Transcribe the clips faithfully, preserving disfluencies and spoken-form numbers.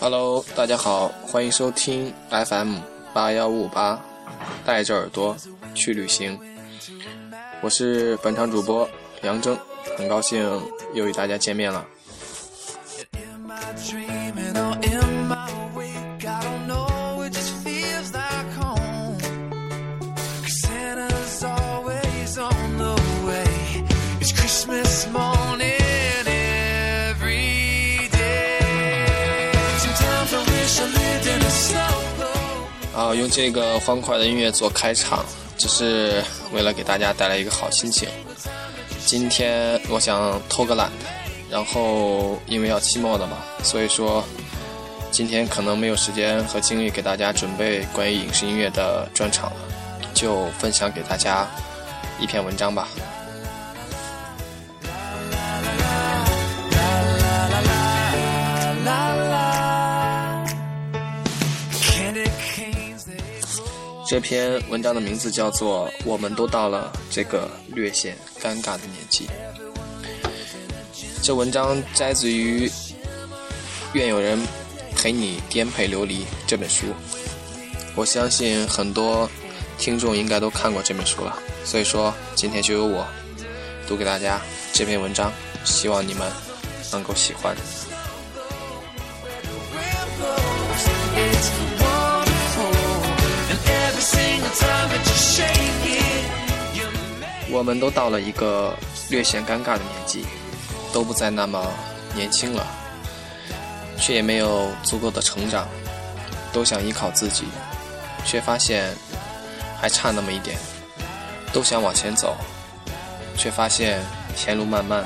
Hello， 大家好，欢迎收听 F M 八一五八，带着耳朵去旅行。我是本场主播杨征，很高兴又与大家见面了。啊，用这个欢快的音乐做开场，只是为了给大家带来一个好心情。今天我想偷个懒，然后因为要期末的嘛，所以说今天可能没有时间和精力给大家准备关于影视音乐的专场了，就分享给大家一篇文章吧。这篇文章的名字叫做《我们都到了这个略显尴尬的年纪》。这文章摘自于《愿有人陪你颠沛流离》这本书，我相信很多听众应该都看过这本书了，所以说今天就由我读给大家这篇文章，希望你们能够喜欢。我们都到了一个略显尴尬的年纪，都不再那么年轻了，却也没有足够的成长，都想依靠自己，却发现还差那么一点，都想往前走，却发现前路漫漫，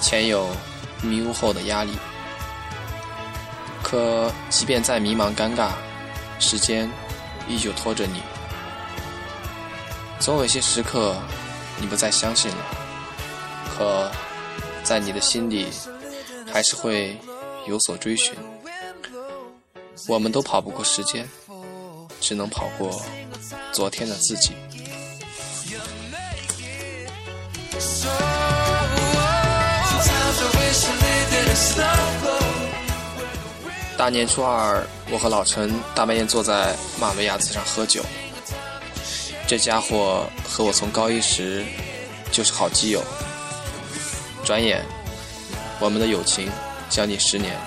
前有迷雾后的压力。可即便再迷茫尴尬，时间依旧拖着你，总有一些时刻你不再相信了，可在你的心里还是会有所追寻。我们都跑不过时间，只能跑过昨天的自己。大年初二，我和老陈大半夜坐在马路牙子上喝酒。这家伙和我从高一时就是好基友，转眼我们的友情将近十年。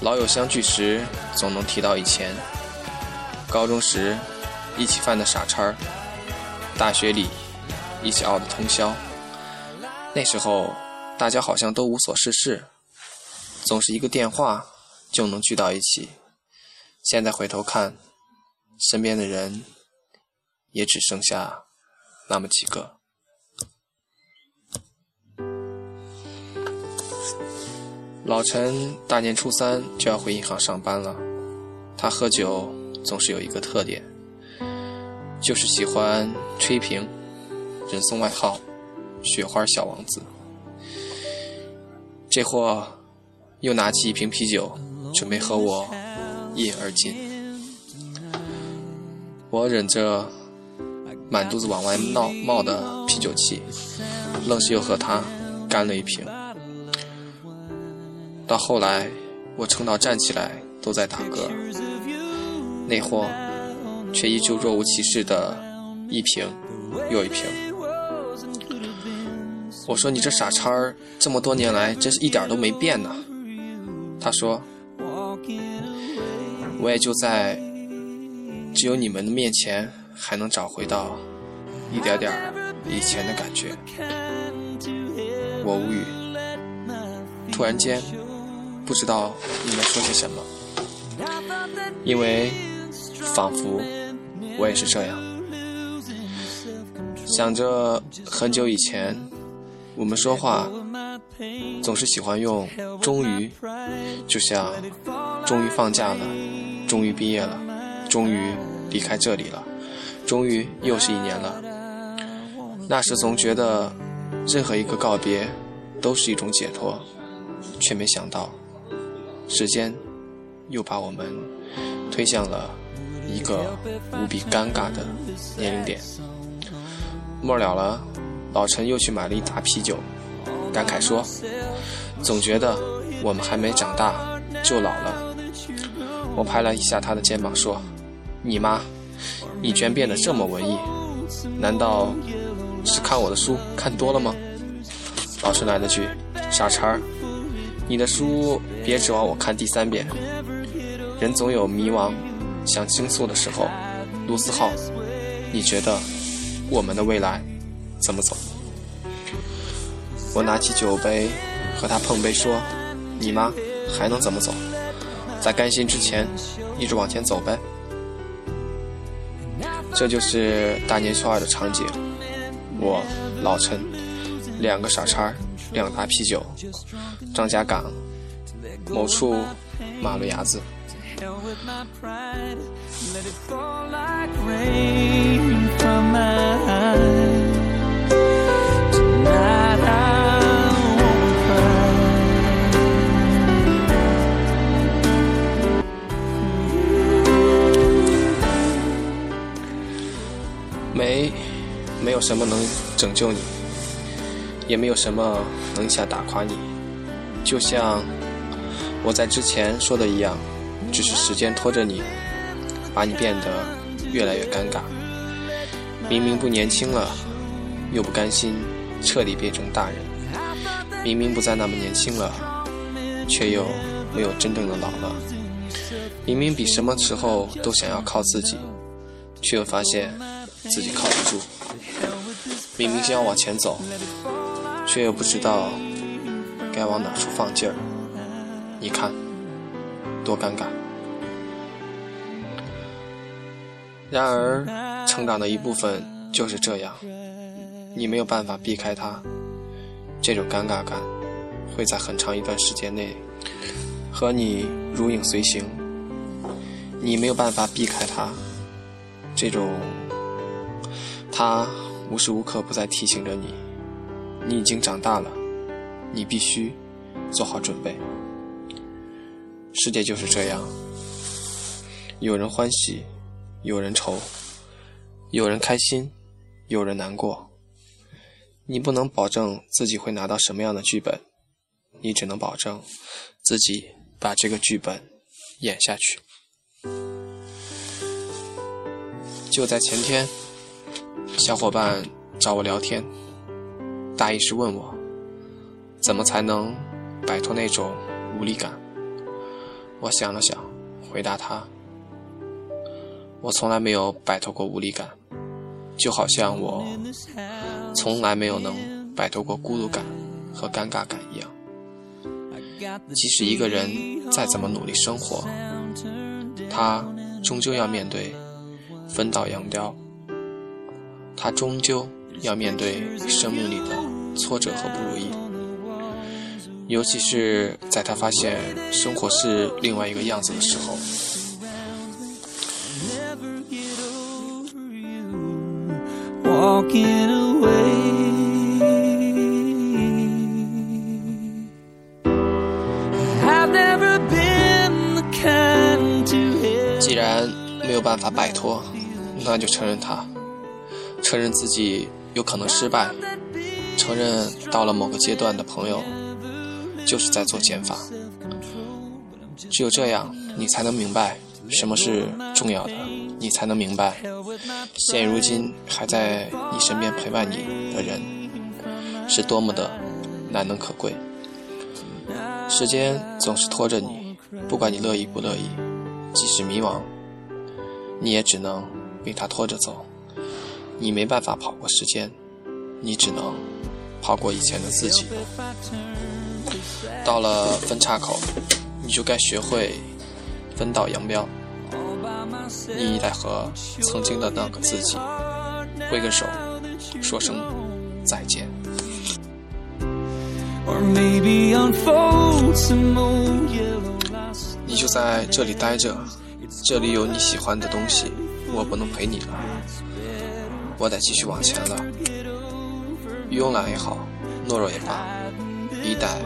老友相聚时总能提到以前，高中时一起犯的傻叉儿，大学里一起熬的通宵。那时候大家好像都无所事事，总是一个电话就能聚到一起。现在回头看，身边的人也只剩下那么几个。老陈大年初三就要回银行上班了，他喝酒总是有一个特点，就是喜欢吹瓶，人送外号雪花小王子。这货又拿起一瓶啤酒准备和我一饮而尽，我忍着满肚子往外冒的啤酒气，愣是又和他干了一瓶。到后来我撑到站起来都在打嗝，那货却依旧若无其事的一瓶又一瓶。我说：“你这傻叉儿，这么多年来真是一点都没变呢。”他说：“我也就在只有你们的面前还能找回到一点点以前的感觉。”我无语，突然间不知道应该说些什么，因为仿佛我也是这样想着。很久以前我们说话总是喜欢用终于，就像终于放假了，终于毕业了，终于离开这里了，终于又是一年了。那时总觉得任何一个告别都是一种解脱，却没想到时间又把我们推向了一个无比尴尬的年龄点。末了了，老陈又去买了一打啤酒，感慨说，总觉得我们还没长大就老了。我拍了一下他的肩膀说，你妈，你居然变得这么文艺，难道是看我的书看多了吗？老陈来了句，傻叉儿，你的书别指望我看第三遍。人总有迷茫想倾诉的时候。卢思浩，你觉得我们的未来怎么走？我拿起酒杯和他碰杯说，你妈还能怎么走？在甘心之前一直往前走呗。这就是大年初二的场景，我老陈，两个傻叉，两打啤酒，张家港某处马路牙子。没没有什么能拯救你，也没有什么能一下打垮你，就像我在之前说的一样，只是时间拖着你，把你变得越来越尴尬。明明不年轻了，又不甘心彻底变成大人；明明不再那么年轻了，却又没有真正的老了；明明比什么时候都想要靠自己，却又发现自己靠不住；明明想要往前走，却又不知道该往哪处放劲儿。你看多尴尬。然而成长的一部分就是这样，你没有办法避开它，这种尴尬感会在很长一段时间内和你如影随形。你没有办法避开它，这种它无时无刻不在提醒着你，你已经长大了，你必须做好准备。世界就是这样，有人欢喜，有人愁，有人开心，有人难过。你不能保证自己会拿到什么样的剧本，你只能保证自己把这个剧本演下去。就在前天，小伙伴找我聊天，大意是问我怎么才能摆脱那种无力感。我想了想，回答他，我从来没有摆脱过无力感，就好像我从来没有能摆脱过孤独感和尴尬感一样。即使一个人再怎么努力生活，他终究要面对分道扬镳，他终究要面对生命里的挫折和不如意。尤其是在他发现生活是另外一个样子的时候。既然没有办法摆脱，那就承认它，承认自己有可能失败，承认到了某个阶段的朋友就是在做减法。只有这样，你才能明白什么是重要的，你才能明白现如今还在你身边陪伴你的人是多么的难能可贵。时间总是拖着你，不管你乐意不乐意，即使迷茫，你也只能被它拖着走。你没办法跑过时间，你只能跑过以前的自己。到了分岔口，你就该学会分道扬镳。你得和曾经的那个自己挥个手，说声再见。你就在这里待着，这里有你喜欢的东西，我不能陪你了，我得继续往前了。慵懒也好，懦弱也罢，一代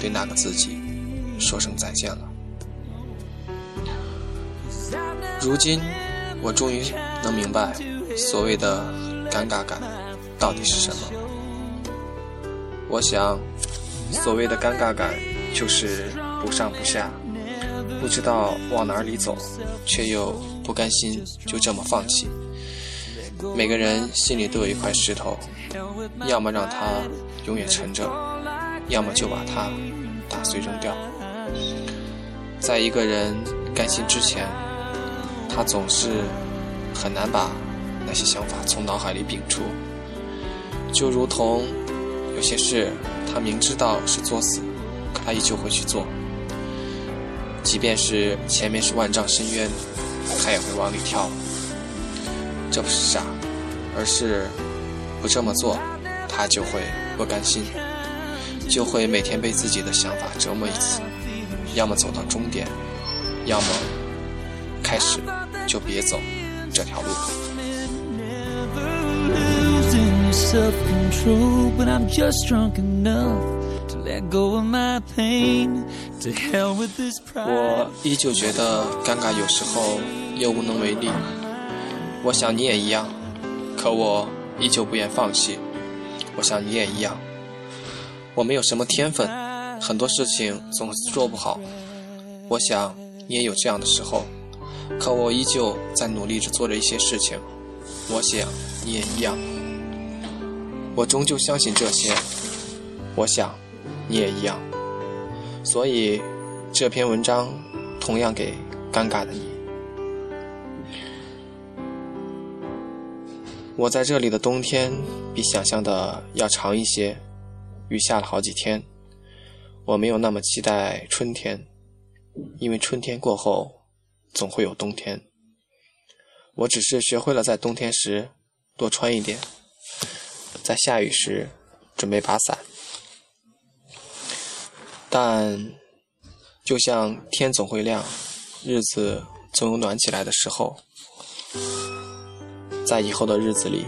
对那个自己说声再见了。如今我终于能明白所谓的尴尬感到底是什么。我想所谓的尴尬感就是不上不下，不知道往哪里走，却又不甘心就这么放弃。每个人心里都有一块石头，要么让它永远沉着，要么就把它打碎扔掉。在一个人甘心之前，他总是很难把那些想法从脑海里摒除，就如同有些事他明知道是作死，可他依旧会去做，即便是前面是万丈深渊，他也会往里跳。这不是傻，而是不这么做，他就会不甘心，就会每天被自己的想法折磨一次，要么走到终点，要么开始就别走这条路。我依旧觉得尴尬，有时候又无能为力。我想你也一样，可我依旧不愿放弃。我想你也一样，我没有什么天分，很多事情总是做不好。我想你也有这样的时候，可我依旧在努力着做着一些事情。我想你也一样，我终究相信这些。我想你也一样，所以这篇文章同样给尴尬的你。我在这里的冬天比想象的要长一些，雨下了好几天。我没有那么期待春天，因为春天过后总会有冬天。我只是学会了在冬天时多穿一点，在下雨时准备把伞。但就像天总会亮，日子总有暖起来的时候，在以后的日子里，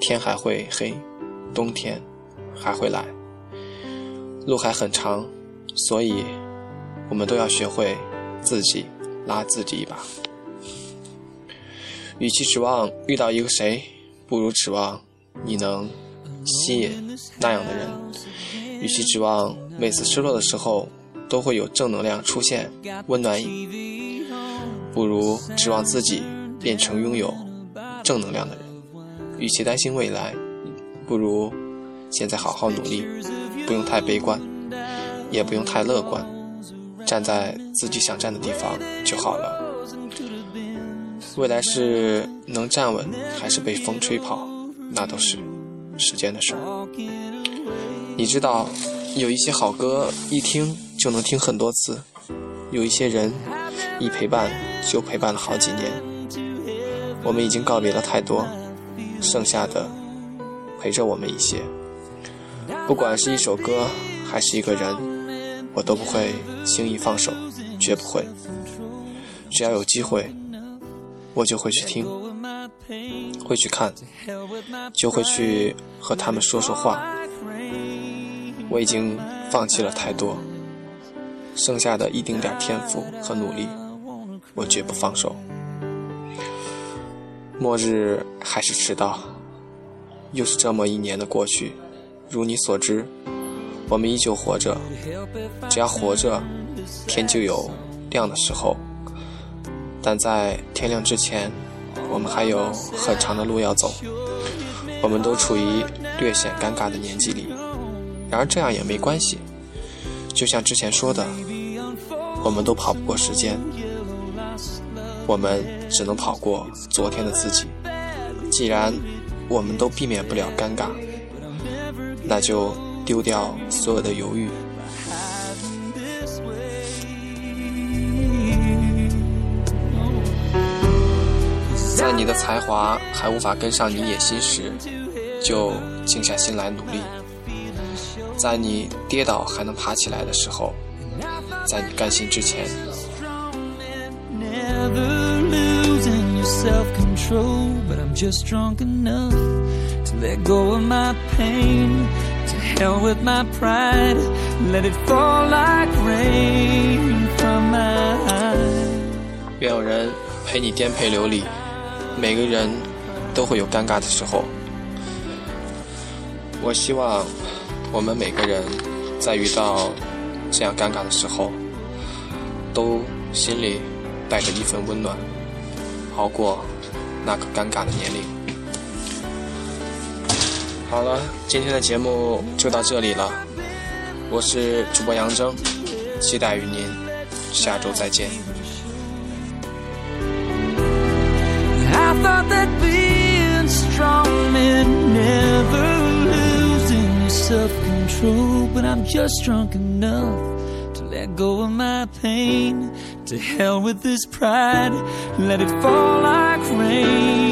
天还会黑，冬天还会来，路还很长，所以我们都要学会自己拉自己一把。与其指望遇到一个谁，不如指望你能吸引那样的人。与其指望每次失落的时候都会有正能量出现温暖你，不如指望自己变成拥有正能量的人。与其担心未来，不如现在好好努力，不用太悲观，也不用太乐观，站在自己想站的地方就好了。未来是能站稳还是被风吹跑，那都是时间的事儿。你知道有一些好歌一听就能听很多次，有一些人一陪伴就陪伴了好几年。我们已经告别了太多，剩下的陪着我们一些。不管是一首歌还是一个人，我都不会轻易放手，绝不会。只要有机会，我就会去听，会去看，就会去和他们说说话。我已经放弃了太多，剩下的一丁点天赋和努力，我绝不放手。末日还是迟到，又是这么一年的过去。如你所知，我们依旧活着，只要活着，天就有亮的时候。但在天亮之前，我们还有很长的路要走。我们都处于略显尴尬的年纪里，然而这样也没关系，就像之前说的，我们都跑不过时间，我们只能跑过昨天的自己。既然我们都避免不了尴尬，那就丢掉所有的犹豫。在你的才华还无法跟上你野心时，就静下心来努力。在你跌倒还能爬起来的时候，在你甘心之前。愿有人陪你颠沛流离，每个人都会有尴尬的时候。我希望我们每个人在遇到这样尴尬的时候，都心里带着一份温暖，熬过那个尴尬的年龄。好了，今天的节目就到这里了，我是主播杨征，期待与您下周再见。I thought that being strong meant never losing your self-control, but I'm just drunk enough to let go of my pain. To hell with this pride, let it fall like rain.